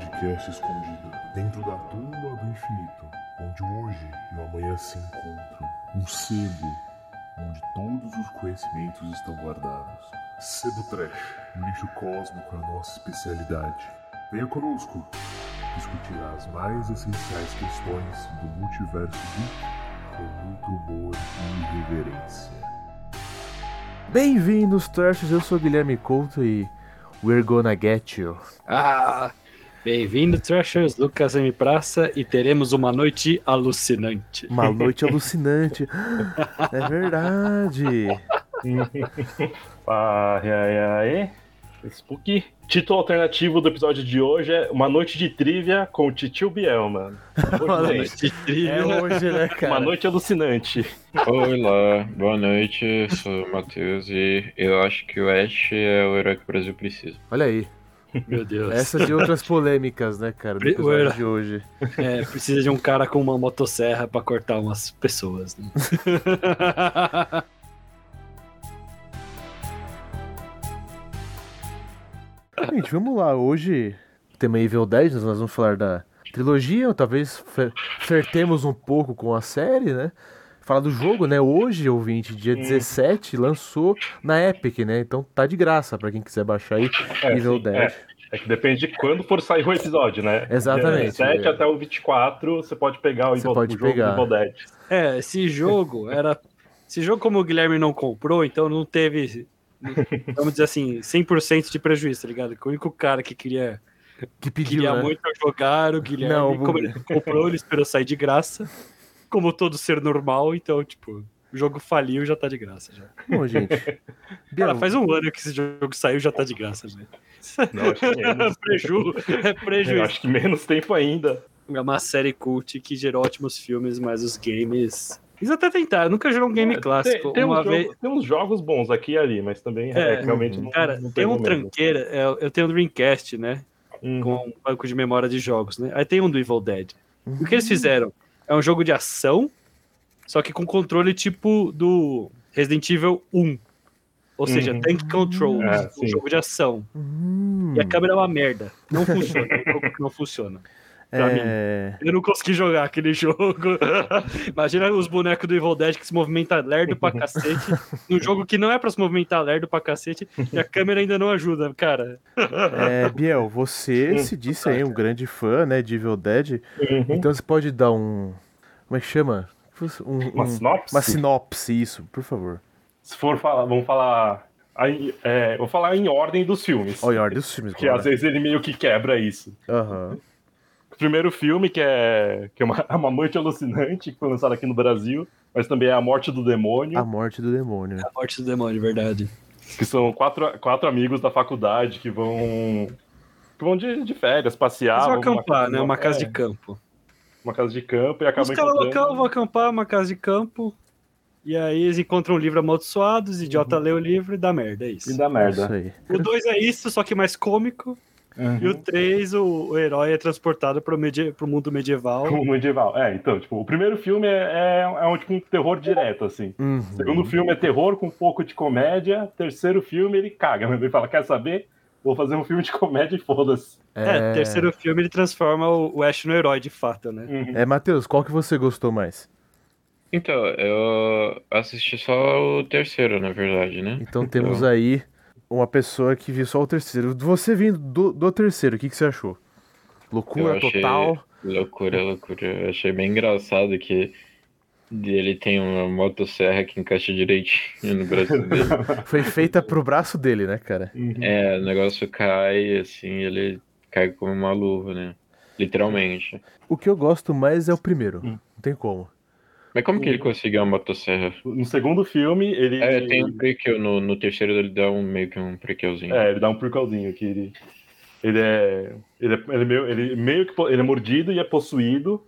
podcast escondido dentro da tumba do infinito, onde hoje e o amanhã se encontram. Um sebo onde todos os conhecimentos estão guardados. Sebo Trash, um lixo cósmico é a nossa especialidade. Venha conosco discutir as mais essenciais questões do multiverso geek com muito humor e irreverência. Bem-vindos, Trashers, eu sou Guilherme Couto e we're gonna get you. Bem-vindo, Trashers, Lucas M. Praça, e teremos uma noite alucinante. Uma noite alucinante. É verdade. Spooky. Título alternativo do episódio de hoje é Uma Noite de Trivia com o Titio Biel, mano. Uma noite de trivia. É hoje, né, cara? Uma noite alucinante. Olá, boa noite, sou o Matheus e eu acho que o Ash é o herói que o Brasil precisa. Olha aí. Meu Deus. Essas e outras polêmicas, né, cara, do episódio de hoje. É, precisa de um cara com uma motosserra pra cortar umas pessoas, né? Gente, vamos lá, hoje o tema é Evil Dead, nós vamos falar da trilogia, ou talvez flertemos um pouco com a série, né? Falar do jogo, né? Hoje, ouvinte, dia 17, lançou na Epic, né? Então tá de graça pra quem quiser baixar aí Evil Dead. É que depende de quando for sair o episódio, né? Exatamente. De 17 até o 24, você pode pegar o Evil Dead. É, esse jogo, como o Guilherme não comprou, então não teve... Vamos dizer assim, 100% de prejuízo, tá ligado? Que o único cara que queria, pediu, né? Muito jogar, o Guilherme, como ele comprou, ele esperou sair de graça, como todo ser normal, então, tipo, o jogo faliu, já tá de graça. Já. Bom, gente. Cara, faz um ano que esse jogo saiu, já tá de graça, gente. Não, acho que menos. É prejuízo. Acho que menos tempo ainda. É uma série cult que gerou ótimos filmes, mas os games... Eles até tentaram, nunca jogou um game clássico. Tem uns jogos bons aqui e ali, mas também realmente não. Cara, não tem um tranqueira, eu tenho um Dreamcast, né? Com um banco de memória de jogos, né? Aí tem um do Evil Dead. O que eles fizeram? É um jogo de ação, só que com controle tipo do Resident Evil 1. Ou seja, tank control, um jogo de ação. E a câmera é uma merda. Não funciona, não funciona. Mim. Eu não consegui jogar aquele jogo. Imagina os bonecos do Evil Dead que se movimenta lerdo pra cacete num jogo que não é pra se movimentar lerdo pra cacete e a câmera ainda não ajuda, cara. Biel, você se disse aí um grande fã, né, de Evil Dead. Então você pode dar um... Como é que chama? Uma sinopse? Uma sinopse, isso, por favor. Se for falar, vamos falar... vou falar em ordem dos filmes. Em ordem dos filmes. Porque às vezes ele meio que quebra isso. Aham. Primeiro filme, que é uma noite alucinante, que foi lançado aqui no Brasil, mas também é A Morte do Demônio. A Morte do Demônio, verdade. Que são quatro amigos da faculdade que vão de férias, passear. Eles vão acampar, né? Uma casa de campo. Uma casa de campo e acabam encontrando... Os caras local vão acampar, uma casa de campo, e aí eles encontram um livro amaldiçoado, os idiota lê o livro e dá merda, é isso. O 2 é isso, só que mais cômico. E o 3, o herói é transportado pro mundo medieval. O medieval, então, tipo, o primeiro filme é um terror direto, assim. O segundo filme é terror com um pouco de comédia. Terceiro filme, ele caga, ele fala, quer saber? Vou fazer um filme de comédia e foda-se. Terceiro filme, ele transforma o Ash no herói, de fato, né? Matheus, qual que você gostou mais? Então, eu assisti só o terceiro, na verdade, né? Então temos aí... Uma pessoa que viu só o terceiro. Você vindo do terceiro, o que você achou? Loucura total? Loucura. Eu achei bem engraçado que ele tem uma motosserra que encaixa direitinho no braço dele. Foi feita pro braço dele, né, cara? O negócio cai, assim, ele cai como uma luva, né? Literalmente. O que eu gosto mais é o primeiro. Não tem como. Mas como que ele conseguiu a motosserra? No segundo filme, ele... tem um prequel. No terceiro, ele dá meio que um prequelzinho. Ele dá um prequelzinho. Que ele é mordido e é possuído.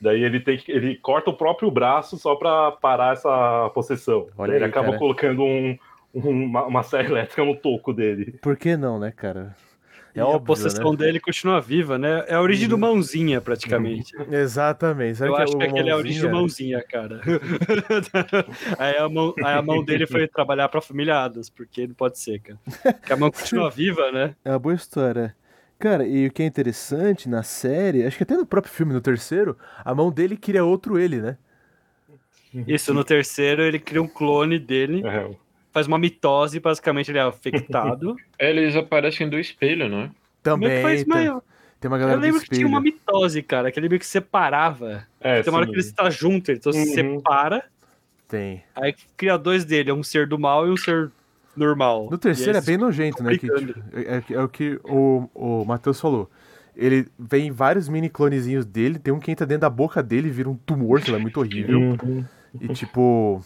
Daí ele corta o próprio braço só pra parar essa possessão. Olha, daí ele acaba colocando uma serra elétrica no toco dele. Por que não, né, cara? E óbvio, a possessão dele continua viva, né? É a origem do Mãozinha, praticamente. Exatamente. Será acho que aquele é a origem do Mãozinha, cara. Aí a mão dele foi trabalhar pra família Adas, porque não pode ser, cara. Porque a mão continua viva, né? É uma boa história. Cara, e o que é interessante na série, acho que até no próprio filme, no terceiro, a mão dele cria outro ele, né? Isso, no terceiro ele cria um clone dele, faz uma mitose, basicamente ele é afectado. Eles aparecem do espelho, não é? Também, faz maior. Tem uma galera do espelho. Eu lembro que tinha uma mitose, cara, que ele meio que separava. É, tem uma hora que ele está junto, então se separa. Tem. Aí cria dois dele, um ser do mal e um ser normal. No terceiro é bem nojento, né? Que, tipo, é o que o Matheus falou. Ele vem vários mini clonezinhos dele, tem um que entra dentro da boca dele e vira um tumor, sei lá, muito horrível. E tipo...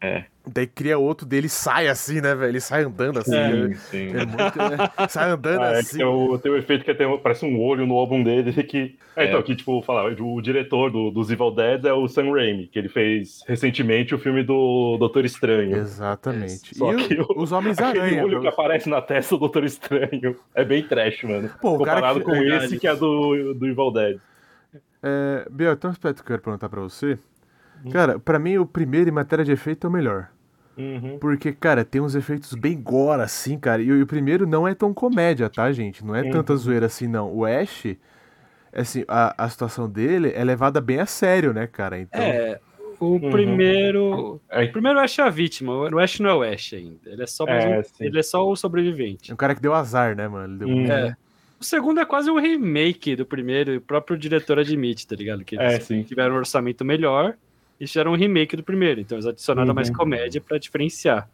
É. Daí cria outro dele e sai assim, né, velho? Ele sai andando assim. Sim. É muito, né? Sai andando assim. Tem um efeito que parece um olho no álbum dele. Que... Então, aqui, tipo, falar, o diretor dos Evil Dead é o Sam Raimi, que ele fez recentemente o filme do Doutor Estranho. Exatamente. Só e que os Homens-Aranha. Aquele olho que aparece na testa do Doutor Estranho é bem trash, mano. Pô, comparado com esse que é do Evil Dead. Biel, tem um aspecto que eu quero perguntar pra você. Cara, pra mim o primeiro em matéria de efeito é o melhor. Porque, cara, tem uns efeitos bem gore, assim, cara. E o primeiro não é tão comédia, tá, gente? Não é tanta zoeira assim, não. O Ash, assim, a situação dele é levada bem a sério, né, cara? Então... primeiro... O primeiro Ash é a vítima. O Ash não é o Ash ainda. Ele é só mais ele é só o sobrevivente. É um cara que deu azar, né, mano? Ele deu O segundo é quase um remake do primeiro. E o próprio diretor admite, tá ligado? Que eles tiveram um orçamento melhor. Eles fizeram um remake do primeiro, então eles adicionaram mais comédia pra diferenciar.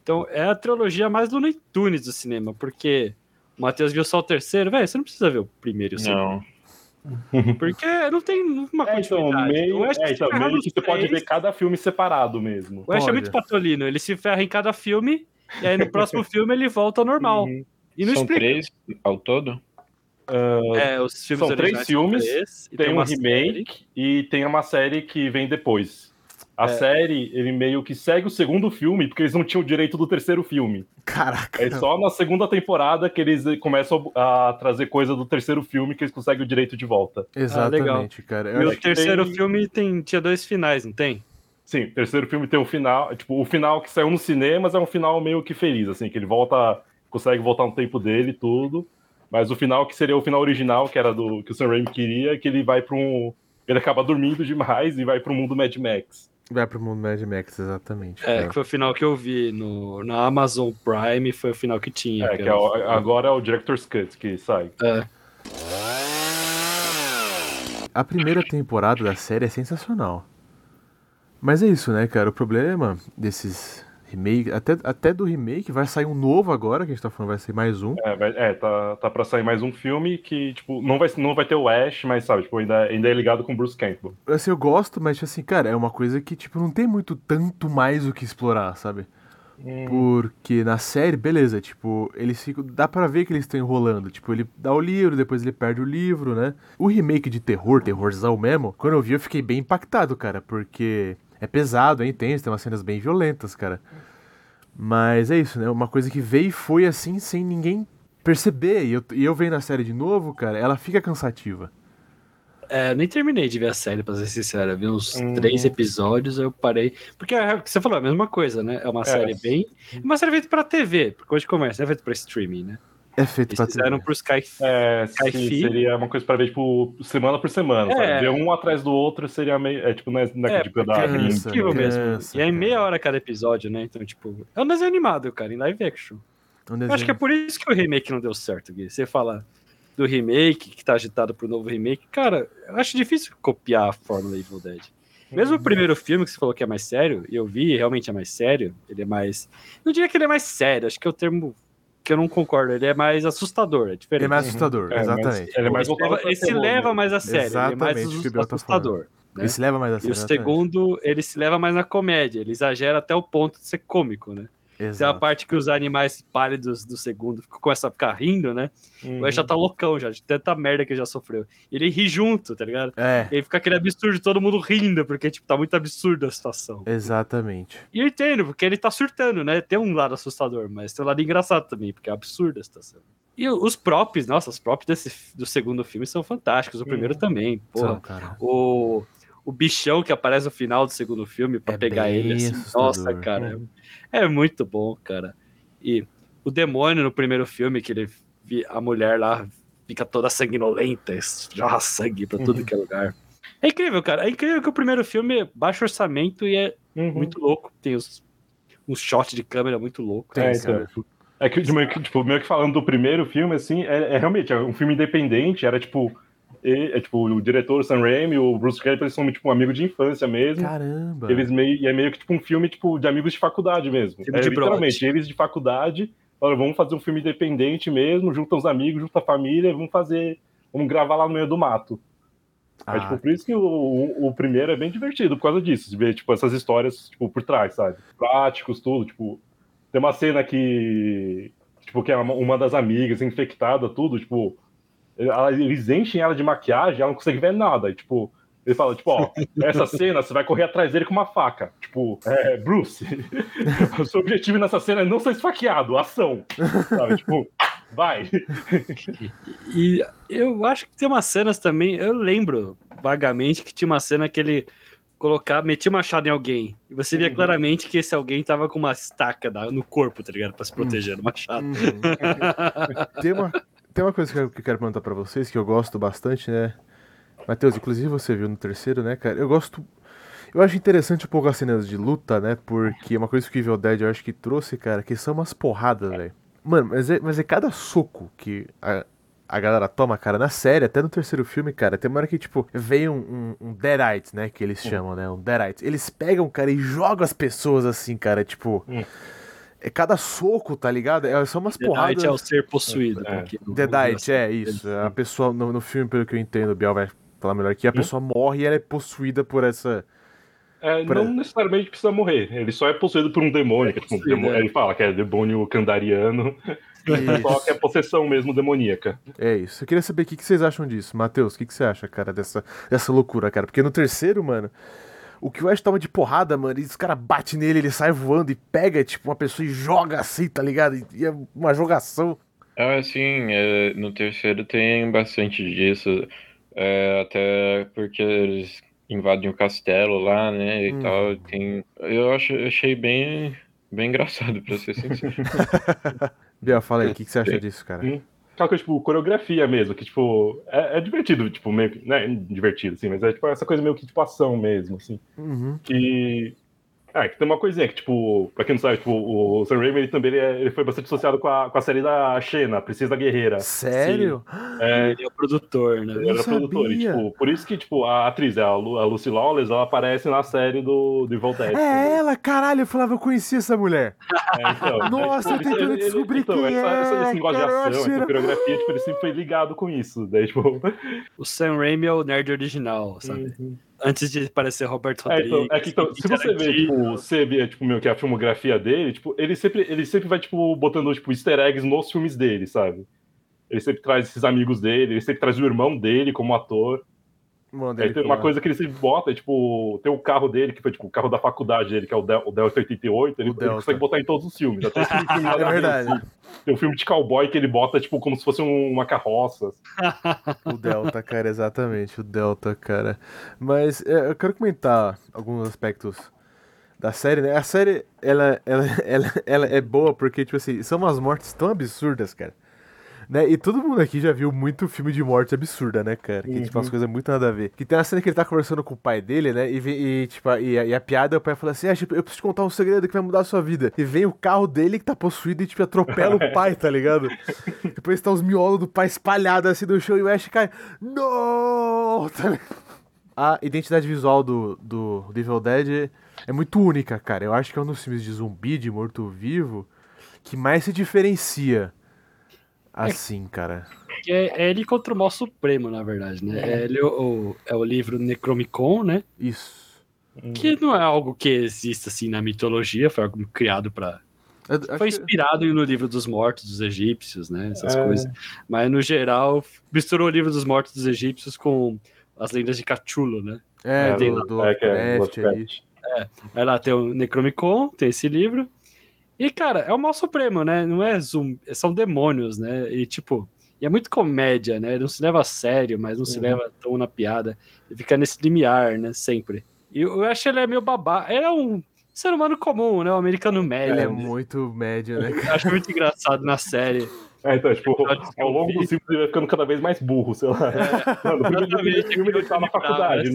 Então é a trilogia mais do Looney Tunes do cinema, porque o Matheus viu só o terceiro, velho, você não precisa ver o primeiro e o segundo. Porque não tem uma continuidade. Então, meio que você pode ver cada filme separado mesmo. O Ash é muito patolino, ele se ferra em cada filme, e aí no próximo filme ele volta ao normal. E não explica. Três ao todo? Os filmes são três filmes, tem um remake e tem uma série que vem depois. A série, ele meio que segue o segundo filme, porque eles não tinham o direito do terceiro filme. Caraca. É só na segunda temporada que eles começam a trazer coisa do terceiro filme que eles conseguem o direito de volta. Exatamente, cara. E o terceiro filme tinha dois finais, não tem? Sim, o terceiro filme tem um final, tipo, o final que saiu nos cinemas é um final meio que feliz, assim, que ele volta, consegue voltar no tempo dele e tudo. Mas o final, que seria o final original, que era do que o Sam Raimi queria, que ele vai pra um... Ele acaba dormindo demais e vai pro mundo Mad Max. Vai pro mundo Mad Max, exatamente. Que foi o final que eu vi na Amazon Prime, foi o final que tinha. Agora é o Director's Cut que sai. A primeira temporada da série é sensacional. Mas é isso, né, cara? O problema desses... remake, até do remake vai sair um novo agora, que a gente tá falando, vai sair mais um. Tá pra sair mais um filme que, tipo, não vai ter o Ash, mas, sabe, tipo, ainda é ligado com o Bruce Campbell. Assim, eu gosto, mas, assim, cara, é uma coisa que, tipo, não tem tanto mais o que explorar, sabe? Porque na série, beleza, tipo, eles ficam... Dá pra ver que eles estão enrolando. Tipo, ele dá o livro, depois ele perde o livro, né? O remake de terrorzão mesmo, quando eu vi, eu fiquei bem impactado, cara, porque... É pesado, é intenso, tem umas cenas bem violentas, cara. Mas é isso, né? Uma coisa que veio e foi assim, sem ninguém perceber. E eu vendo a série de novo, cara, ela fica cansativa. Eu nem terminei de ver a série, pra ser sincero. Eu vi uns 3 episódios, aí eu parei. Porque é o que você falou, é a mesma coisa, né? É uma série bem... É uma série feita pra TV, porque hoje começa, não é feita pra streaming, né? É feito pra TV. Eles fizeram pro Sky... seria uma coisa pra ver, tipo, semana por semana, sabe? Ver um atrás do outro seria meio... tipo, incrível mesmo. E é meia hora cada episódio, né? Então, tipo... É um desenho animado, cara, em live action. Eu acho que é por isso que o remake não deu certo, Gui. Você fala do remake, que tá agitado pro novo remake. Cara, eu acho difícil copiar a fórmula Evil Dead. Mesmo o primeiro filme que você falou que é mais sério, e eu vi, realmente é mais sério. Ele é mais... Não diria que ele é mais sério, acho que é o termo... que eu não concordo, ele é mais assustador, é diferente. Ele é mais assustador, exatamente. Ele se leva mais a sério, exatamente, ele é mais assustador. Né? Ele se leva mais a sério. E o segundo, ele se leva mais na comédia, ele exagera até o ponto de ser cômico, né? Exato. Tem a parte que os animais pálidos do segundo começam a ficar rindo, né? O Ash já tá loucão, já, de tanta merda que ele já sofreu. Ele ri junto, tá ligado? Ele fica aquele absurdo, todo mundo rindo, porque, tipo, tá muito absurda a situação. Exatamente. E eu entendo, porque ele tá surtando, né? Tem um lado assustador, mas tem um lado engraçado também, porque é absurda a situação. E os props, nossa, os props do segundo filme são fantásticos, o primeiro também, porra. São, o bichão que aparece no final do segundo filme pra pegar ele, assim, assustador. Nossa, cara, é muito bom, cara. E o demônio no primeiro filme, que ele a mulher lá fica toda sanguinolenta, jorra sangue pra tudo que é lugar. É incrível, cara. É incrível que o primeiro filme é baixo orçamento e é muito louco. Tem uns shots de câmera muito loucos. É, então. É que, tipo, meio que falando do primeiro filme, assim, é realmente um filme independente, era tipo... o diretor, o Sam Raimi, o Bruce Campbell, eles são, tipo, amigos de infância mesmo. Caramba! Eles meio que, tipo, um filme, tipo, de amigos de faculdade mesmo. É, literalmente, eles de faculdade, olha, vamos fazer um filme independente mesmo, juntam os amigos, juntam a família, vamos gravar lá no meio do mato. Mas, tipo, por isso que o primeiro é bem divertido, por causa disso, de ver, tipo, essas histórias, tipo, por trás, sabe? Práticos, tudo, tipo, tem uma cena que, tipo, que é uma das amigas infectada, tudo, tipo... Eles enchem ela de maquiagem, ela não consegue ver nada. E, tipo, ele fala, tipo, ó, essa cena você vai correr atrás dele com uma faca. Tipo, Bruce, o seu objetivo nessa cena é não ser esfaqueado, ação. Sabe, tipo, vai. E eu acho que tem umas cenas também, eu lembro vagamente que tinha uma cena que ele metia machado em alguém. E você via claramente que esse alguém tava com uma estaca no corpo, tá ligado? Pra se proteger do machado. Tem uma coisa que eu quero perguntar pra vocês, que eu gosto bastante, né? Matheus, inclusive você viu no terceiro, né, cara? Eu acho interessante um pouco as cenas de luta, né? Porque uma coisa que o Evil Dead eu acho que trouxe, cara, que são umas porradas, velho. Mano, mas é cada soco que a galera toma, cara, na série, até no terceiro filme, cara, tem uma hora que, tipo, vem um Deadite, né? Que eles chamam, né? Um Deadite. Eles pegam, cara, e jogam as pessoas assim, cara, tipo... É cada soco, tá ligado? É só umas porradas. Deadite é o ser possuído. Deadite, é isso. A pessoa, no filme, pelo que eu entendo, o Biel vai falar melhor aqui, a pessoa morre e ela é possuída por essa... Não necessariamente precisa morrer. Ele só é possuído por um demônio. Que, tipo, ele fala que é demônio candariano. Só que é possessão mesmo demoníaca. É isso. Eu queria saber o que vocês acham disso. Matheus, o que você acha, cara, dessa loucura, cara? Porque no terceiro, mano... O que o Ash toma de porrada, mano, e os caras batem nele, ele sai voando e pega, tipo, uma pessoa e joga assim, tá ligado? E é uma jogação. No terceiro tem bastante disso, até porque eles invadem o castelo lá, né, e tal. Eu achei bem, bem engraçado, pra ser sincero. Biel, fala aí, o que você acha disso, cara? Que, tipo, coreografia mesmo, que, tipo, é divertido, tipo, meio que, né, divertido, assim, mas é, tipo, essa coisa meio que, tipo, ação mesmo, assim, que tem uma coisinha que, tipo, pra quem não sabe, tipo, o Sam Raimi, ele foi bastante associado com a série da Xena, a Princesa Guerreira. Sério? Ele é o produtor, né? Ele era produtor, e, tipo, por isso que, tipo, a atriz, a Lucy Lawless, ela aparece na série do Evil Dead. Ela, caralho, eu falava, eu conhecia essa mulher. Nossa, eu tentando descobrir quem é. Esse negócio de ação, essa coreografia, tipo, ele sempre foi ligado com isso, daí, tipo... O Sam Raimi é o nerd original, sabe? Antes de parecer Roberto Rodrigues. Se você vê, tipo, meio que a filmografia dele, tipo, ele sempre vai, tipo, botando, tipo, easter eggs nos filmes dele, sabe? Ele sempre traz esses amigos dele, ele sempre traz o irmão dele como ator. Aí tem uma coisa que ele sempre bota, tipo, tem o carro dele, que foi, tipo, o carro da faculdade dele, que é o Delta 88, ele consegue botar em todos os filmes. Até esse filme lá é verdade. Assim. Tem um filme de cowboy que ele bota, tipo, como se fosse uma carroça. O Delta, cara, exatamente, o Delta, cara. Mas eu quero comentar alguns aspectos da série, né? A série, ela é boa porque, tipo assim, são umas mortes tão absurdas, cara. Né? E todo mundo aqui já viu muito filme de morte absurda, né, cara? Que, tipo, as coisas muito nada a ver. Que tem uma cena que ele tá conversando com o pai dele, né? E a piada, o pai fala assim, tipo, eu preciso te contar um segredo que vai mudar a sua vida. E vem o carro dele que tá possuído e, tipo, atropela o pai, tá ligado? Depois tá os miolos do pai espalhados, assim, no chão, e o Ash cai... Não! Tá ligado? A identidade visual do Evil Dead é muito única, cara. Eu acho que é um dos filmes de zumbi, de morto-vivo, que mais se diferencia... Assim, cara. É ele contra o mal supremo, na verdade, né? É o livro Necronomicon, né? Isso. Que não é algo que existe, assim, na mitologia, foi algo criado pra... Foi inspirado no livro dos mortos dos egípcios, né? Essas coisas. Mas, no geral, misturou o livro dos mortos dos egípcios com as lendas de Cthulhu, né? Aí lá tem o Necronomicon, tem esse livro. E, cara, é o mal supremo, né? Não é zumbi, são demônios, né? E, tipo, é muito comédia, né? Não se leva a sério, mas não se leva tão na piada. Ele fica nesse limiar, né? Sempre. E eu acho que ele é meio babá. Ele é um ser humano comum, né? Um americano médio. Ele é muito médio, né? Eu acho muito engraçado na série. É, então, tipo, ao longo do filme ele vai ficando cada vez mais burro, sei lá. No primeiro filme ele tá na faculdade.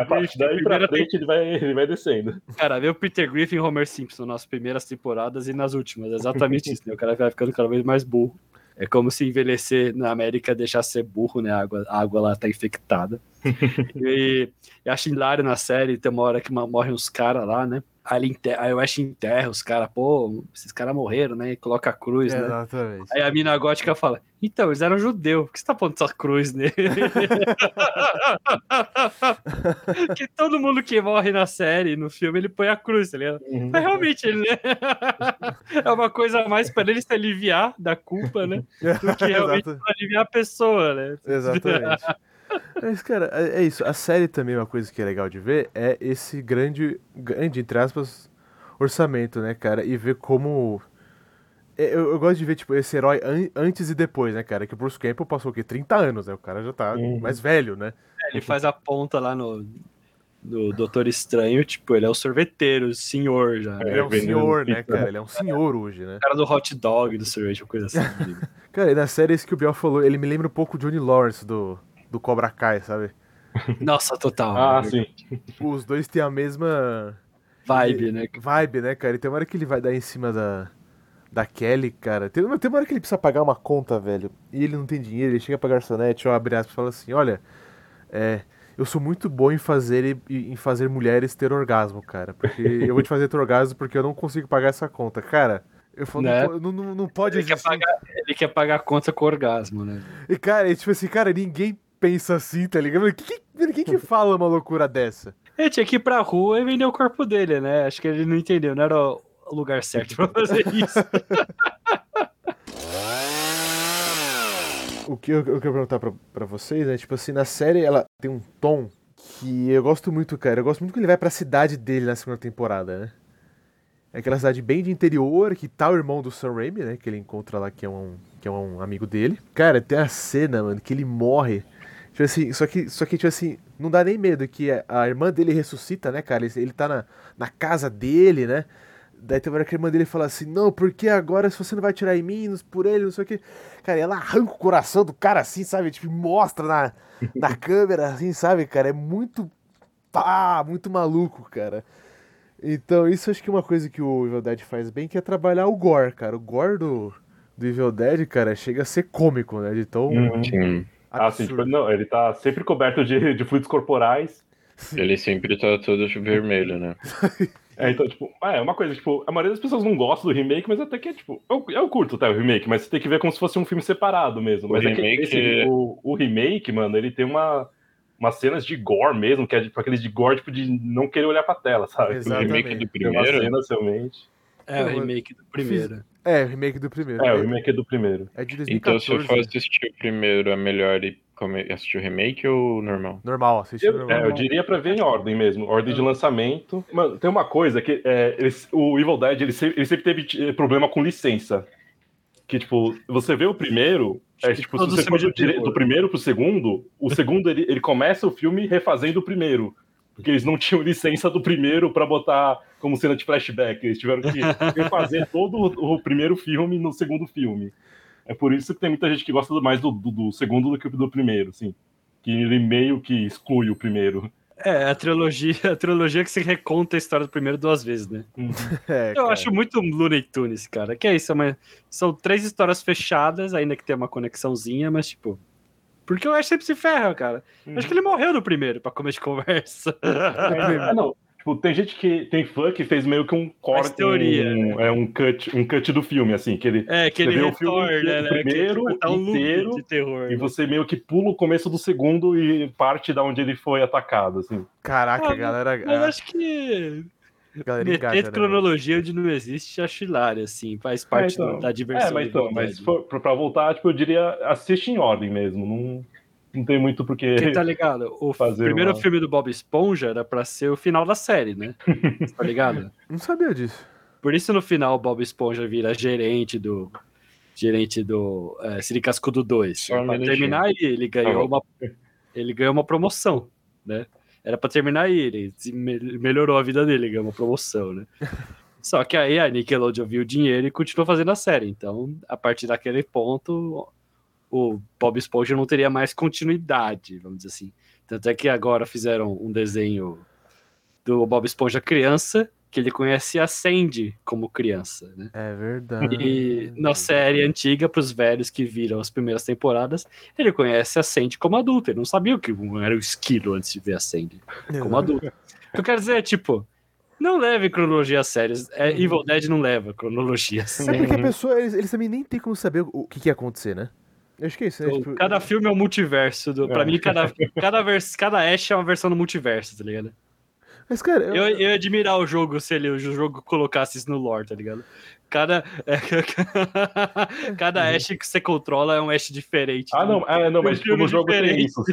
A partir daí pra frente ele vai descendo. Cara, veio o Peter Griffin e Homer Simpson nas primeiras temporadas e nas últimas. É exatamente isso, né? O cara vai ficando cada vez mais burro. É como se envelhecer na América deixasse ser burro, né? A água lá tá infectada. E acho hilário na série, tem uma hora que morrem uns caras lá, né? Aí o Ash enterra os caras, pô, esses caras morreram, né? E coloca a cruz, né? Exatamente. Aí a mina gótica fala, então, eles eram judeus, por que você tá pondo essa cruz nele? Que todo mundo que morre na série, no filme, ele põe a cruz, tá ligado? Mas realmente, ele, né? É uma coisa mais pra ele se aliviar da culpa, né? Do que realmente pra aliviar a pessoa, né? Exatamente. Mas, cara, é isso. A série também, uma coisa que é legal de ver é esse grande, entre aspas, orçamento, né, cara? E ver como... Eu gosto de ver, tipo, esse herói antes e depois, né, cara? Que o Bruce Campbell passou, o quê? 30 anos, né? O cara já tá mais velho, né? É, ele faz a ponta lá no Doutor Estranho, tipo, ele é o sorveteiro, senhor já. Ele é um senhor, né, cara? Ele é um senhor hoje, né? O cara do hot dog, do sorvete, uma coisa assim. Cara, e na série, isso que o Biel falou, ele me lembra um pouco o Johnny Lawrence do Cobra Kai, sabe? Nossa, total. Ah, sim. Os dois têm a mesma... Vibe, né, cara? E tem uma hora que ele vai dar em cima da Kelly, cara. Tem uma hora que ele precisa pagar uma conta, velho. E ele não tem dinheiro, ele chega pra garçonete, ó, abre aspas e fala assim, olha, eu sou muito bom em fazer mulheres ter orgasmo, cara. Porque eu vou te fazer ter orgasmo porque eu não consigo pagar essa conta. Cara... Eu falo, né? não pode ele existir. Ele quer pagar a conta com orgasmo, né? E, cara, tipo assim, cara, ninguém pensa assim, tá ligado? Quem que fala uma loucura dessa? Ele tinha que ir pra rua e vender o corpo dele, né? Acho que ele não entendeu, não era o lugar certo pra fazer isso. O que eu quero perguntar pra vocês é, né? Tipo assim, na série ela tem um tom que eu gosto muito, cara. Eu gosto muito que ele vai pra cidade dele na segunda temporada, né? É aquela cidade bem de interior, que tá o irmão do Sam Raimi, né? Que ele encontra lá, que é um amigo dele. Cara, tem a cena, mano, que ele morre. Tipo assim, só que tipo assim, não dá nem medo que a irmã dele ressuscita, né, cara? Ele tá na casa dele, né? Daí tem uma hora que a irmã dele fala assim, não, porque agora se você não vai tirar em mim, por ele, não sei o que. Cara, ela arranca o coração do cara assim, sabe? Tipo, mostra na câmera assim, sabe, cara? É muito... Pá, muito maluco, cara. Então, isso acho que é uma coisa que o Evil Dead faz bem, que é trabalhar o gore, cara. O gore do Evil Dead, cara, chega a ser cômico, né? De tão assim, tipo, não, ele tá sempre coberto de fluidos corporais. Sim. Ele sempre tá todo vermelho, né? Então, tipo, é uma coisa, tipo, a maioria das pessoas não gosta do remake, mas até que, tipo, eu curto até o remake, mas você tem que ver como se fosse um filme separado mesmo. Mas o remake, mano, ele tem umas cenas de gore mesmo, que é tipo aqueles de gore, tipo, de não querer olhar pra tela, sabe? Exatamente. O remake do primeiro. Tem umas cenas realmente. É, o remake do primeiro. É, o remake do primeiro. É, o remake do primeiro. É de 2014. Então, se eu for assistir o primeiro, é melhor assistir o remake ou normal? Normal, assistir o normal. É, eu diria pra ver em ordem mesmo, ordem de lançamento. Mano, tem uma coisa que o Evil Dead, ele sempre teve problema com licença. Que, tipo, você vê o primeiro... tipo, se você for do primeiro pro segundo, o segundo ele começa o filme refazendo o primeiro. Porque eles não tinham licença do primeiro pra botar como cena de flashback. Eles tiveram que refazer todo o primeiro filme no segundo filme. É por isso que tem muita gente que gosta mais do segundo do que do primeiro, assim. Que ele meio que exclui o primeiro. É, a trilogia que se reconta a história do primeiro duas vezes, né? Eu acho muito Looney Tunes, cara. Que é isso, são três histórias fechadas, ainda que tenha uma conexãozinha, mas tipo... Porque o Ash sempre se ferra, cara. Acho que ele morreu no primeiro, pra começo de conversa. Não. Tipo, tem gente que... Tem fã que fez meio que um corte... Teoria, né? um cut do filme, assim, que ele... que ele retorna, né? Primeiro, que tá um inteiro, de terror, e você meio que pula o começo do segundo e parte da onde ele foi atacado, assim. Caraca, galera... Eu acho que... Meter cronologia onde não existe, acho hilário, assim, faz parte da diversão. Pra voltar, tipo, eu diria, assiste em ordem mesmo, não tem muito porque... Quem tá ligado? O primeiro filme do Bob Esponja era pra ser o final da série, né? Tá ligado? Não sabia disso. Por isso, no final, o Bob Esponja vira gerente do Siri Cascudo 2. Pra terminar aí, ele ganhou uma promoção, né? Era pra terminar aí, ele melhorou a vida dele, ganhou uma promoção, né? Só que aí a Nickelodeon viu o dinheiro e continuou fazendo a série. Então, a partir daquele ponto, o Bob Esponja não teria mais continuidade, vamos dizer assim. Tanto é que agora fizeram um desenho do Bob Esponja criança, que ele conhece a Sandy como criança, né? É verdade. E na série antiga, para os velhos que viram as primeiras temporadas, ele conhece a Sandy como adulta. Ele não sabia o que era o esquilo antes de ver a Sandy como adulta. O que eu quero dizer é, tipo, não leve cronologia a séries. Evil Dead não leva cronologia a séries. É porque a pessoa, eles também nem tem como saber o que ia acontecer, né? Eu esqueci. Então, tipo... Cada filme é um multiverso. Pra mim, cada Ash é uma versão do multiverso, tá ligado? Mas, cara, eu ia admirar o jogo se o jogo colocasse isso no lore, tá ligado? Cada Ash que você controla é um Ash diferente. Ah, não, mas tipo, no jogo tem isso.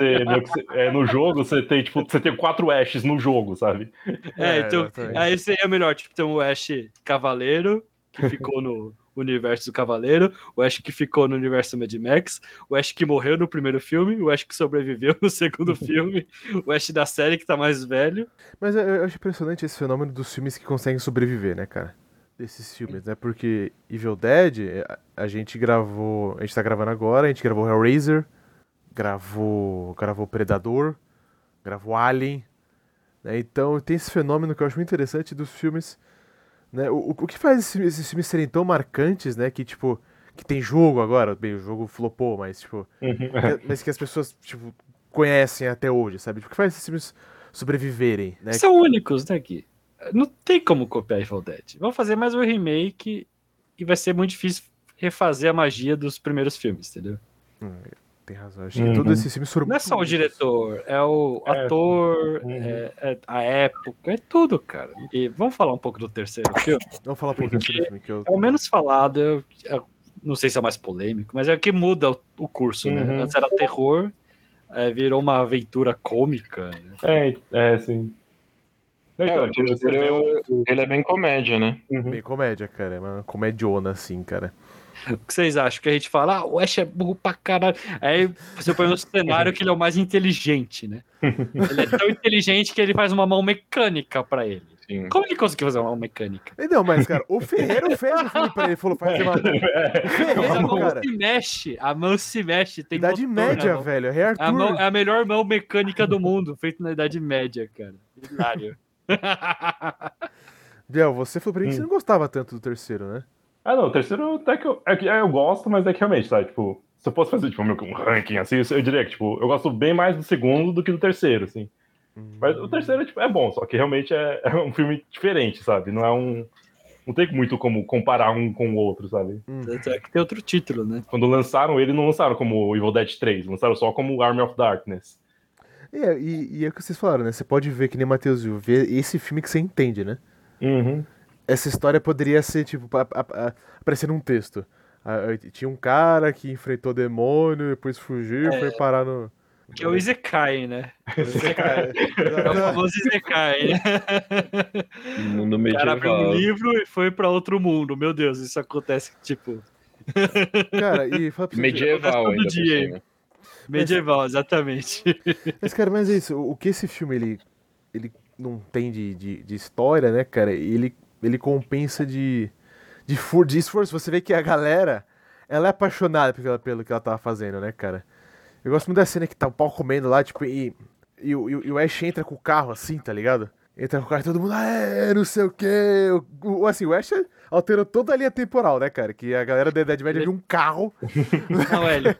No jogo você tem, tipo, você tem 4 Ashes no jogo, sabe? Então, aí seria melhor, tipo, tem o Ash Cavaleiro, que ficou no universo do Cavaleiro, o Ash que ficou no universo Mad Max, o Ash que morreu no primeiro filme, o Ash que sobreviveu no segundo filme, o Ash da série que tá mais velho. Mas eu acho impressionante esse fenômeno dos filmes que conseguem sobreviver, né, cara? Desses filmes, né? Porque Evil Dead, a gente tá gravando agora, a gente gravou Hellraiser, gravou Predador, gravou Alien, né? Então tem esse fenômeno que eu acho muito interessante dos filmes, né? O que faz esses filmes serem tão marcantes, né? Que, tipo, que tem jogo agora, bem, o jogo flopou, mas, tipo, mas que as pessoas, tipo, conhecem até hoje, sabe? O que faz esses filmes sobreviverem, né? São únicos, né, Gui? Não tem como copiar Evil Dead. Vão fazer mais um remake e vai ser muito difícil refazer a magia dos primeiros filmes, entendeu? Tem razão. Acho que todos esses filmes foram... Não é só o diretor, é o ator, a época, é tudo, cara. E vamos falar um pouco do terceiro filme? Vamos falar um pouco do terceiro filme. Que é o menos falado, eu não sei se é mais polêmico, mas é o que muda o curso, né? Antes era terror, virou uma aventura cômica, né? Sim. Então, ele é bem comédia, né? Bem comédia, cara. É uma comediona, assim, cara. O que vocês acham? Que a gente fala, o Ash é burro pra caralho. Aí você põe no cenário que ele é o mais inteligente, né? Ele é tão inteligente que ele faz uma mão mecânica pra ele. Sim. Como ele conseguiu fazer uma mão mecânica? Não, mas, cara, o Ferreiro fez o filme pra ele. Ele falou, faz uma mão. A mão, cara, se mexe. A mão se mexe. Tem Idade Média, velho. É Arthur. É a melhor mão mecânica do mundo, feita na Idade Média, cara. Hilário. Biel, você falou pra mim que você não gostava tanto do terceiro, né? Não, o terceiro até que eu gosto, mas é que realmente, sabe, tipo, se eu fosse fazer, tipo, um ranking, assim, eu diria que, tipo, eu gosto bem mais do segundo do que do terceiro, assim. Mas o terceiro, tipo, é bom, só que realmente é um filme diferente, sabe? Não é Não tem muito como comparar um com o outro, sabe? É que tem outro título, né? Quando lançaram ele, não lançaram como Evil Dead 3, lançaram só como Army of Darkness. E é o que vocês falaram, né? Você pode ver, que nem o Matheus viu, ver esse filme que você entende, né? Essa história poderia ser, tipo, aparecer num texto. Tinha um cara que enfrentou demônio, depois fugiu, foi parar no... Que é o Izekai, né? É o famoso Izekai, né? Mundo medieval. O cara abriu um livro e foi pra outro mundo. Meu Deus, isso acontece, tipo... Cara, e... Medieval ainda, dia. Medieval, exatamente. Mas, cara, mas é isso. O que esse filme, ele não tem de história, né, cara? Ele compensa de esforço. Você vê que a galera, ela é apaixonada pelo que ela tava fazendo, né, cara? Eu gosto muito da cena que tá o pau comendo lá, tipo, e o Ash entra com o carro, assim, tá ligado? Entra com o carro e todo mundo, não sei o quê. Assim, o Ash alterou toda a linha temporal, né, cara? Que a galera da Idade Média viu um carro. Não, velho.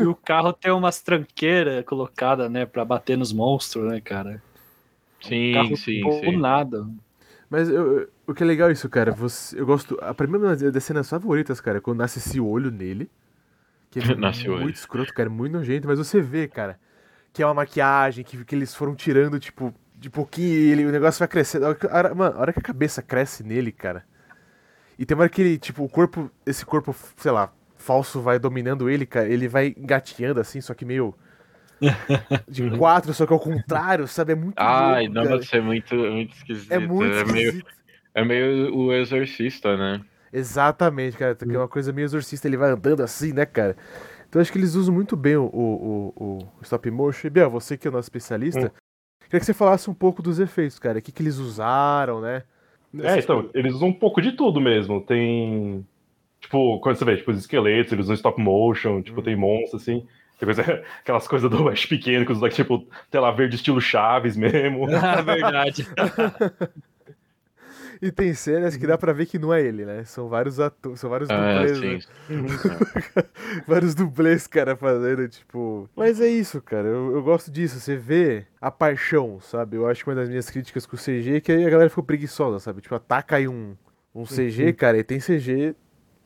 E o carro tem umas tranqueiras colocadas, né, pra bater nos monstros, né, cara? Sim. Nada. Mas o que é legal é isso, cara. Eu gosto. A primeira das cenas favoritas, cara, é quando nasce esse olho nele. Que é muito escroto, cara, muito nojento. Mas você vê, cara, que é uma maquiagem que eles foram tirando, tipo, de pouquinho, o negócio vai crescendo. Mano, a hora que a cabeça cresce nele, cara. E tem uma hora que ele, tipo, esse corpo, sei lá, falso vai dominando ele, cara. Ele vai engatinhando assim, só que meio de 4, só que ao contrário, sabe? É muito louco, não, mas é muito esquisito. É muito esquisito. É meio o Exorcista, né? Exatamente, cara. É uma coisa meio Exorcista, ele vai andando assim, né, cara? Então acho que eles usam muito bem o stop motion. E, Biel, você que é o nosso especialista, queria que você falasse um pouco dos efeitos, cara. O que eles usaram, né? É, então, eles usam um pouco de tudo mesmo. Tem, tipo, quando você vê, tipo, os esqueletos, eles usam stop motion, tipo, tem monstros, assim. Tem coisa, aquelas coisas do mais pequeno, que usam, tipo, tela verde estilo Chaves mesmo. Ah, verdade. E tem cenas que dá pra ver que não é ele, né? São vários atores, são vários dublês. Né? Vários dublês, cara, fazendo, tipo... Mas é isso, cara. Eu gosto disso. Você vê a paixão, sabe? Eu acho que uma das minhas críticas com o CG é que aí a galera ficou preguiçosa, sabe? Tipo, ataca aí um CG, cara, e tem CG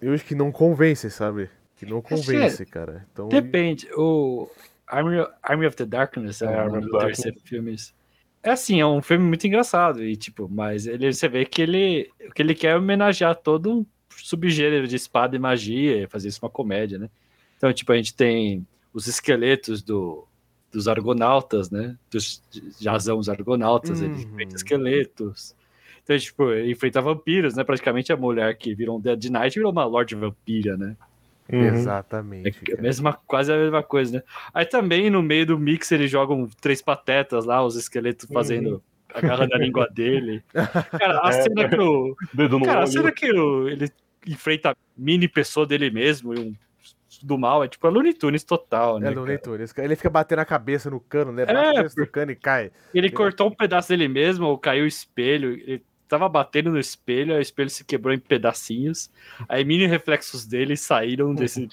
hoje que não convence, sabe? Que não convence, cara. Então... Depende. O Army of the Darkness é um dos terceiros filmes. É assim, é um filme muito engraçado, e tipo, mas ele, você vê que ele quer homenagear todo um subgênero de espada e magia, e fazer isso uma comédia, né? Então, tipo, a gente tem os esqueletos dos argonautas, né? Já são os argonautas, eles enfrentam esqueletos. Então, tipo, enfrenta vampiros, né? Praticamente a mulher que virou um Deadite virou uma Lorde Vampira, né? Exatamente. É quase a mesma coisa, né? Aí também no meio do mix eles jogam três patetas lá, os esqueletos fazendo agarrando a língua dele. Cara, a cena que o. Cara, a cena que ele enfrenta a mini pessoa dele mesmo e um do mal é tipo a Looney Tunes total, né? É Looney Tunes. Ele fica batendo a cabeça no cano, né? Bate a cabeça no cano e cai. Ele cortou um pedaço dele mesmo, ou caiu o espelho. Ele tava batendo no espelho, aí o espelho se quebrou em pedacinhos, aí mini reflexos dele saíram desse...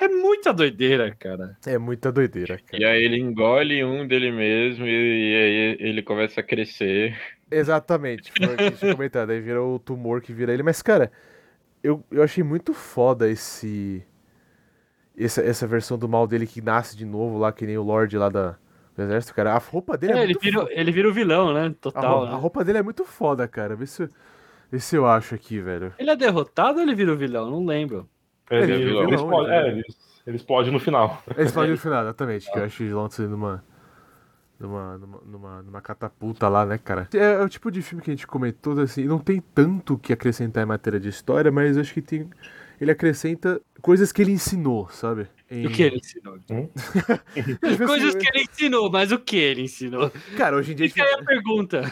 É muita doideira, cara. É muita doideira, cara. E aí ele engole um dele mesmo e aí ele começa a crescer. Exatamente. Foi o que eu tinha comentado, aí vira o tumor que vira ele. Mas, cara, eu achei muito foda essa versão do mal dele que nasce de novo lá, que nem o Lorde lá da... O exército, cara, a roupa dele é muito foda. Ele vira o vilão, né? Total. A roupa dele é muito foda, cara. Vê se eu acho aqui, velho. Ele é derrotado ou ele vira o vilão? Não lembro. Ele vira o vilão. Ele explode no final. Ele explode no final, exatamente. Que eu acho o vilão sendo numa catapulta lá, né, cara? É o tipo de filme que a gente comentou, assim, não tem tanto o que acrescentar em matéria de história, mas acho que tem... Ele acrescenta coisas que ele ensinou, sabe? O que ele ensinou? Coisas que ele ensinou, mas o que ele ensinou? Cara, hoje em dia... Isso é a pergunta.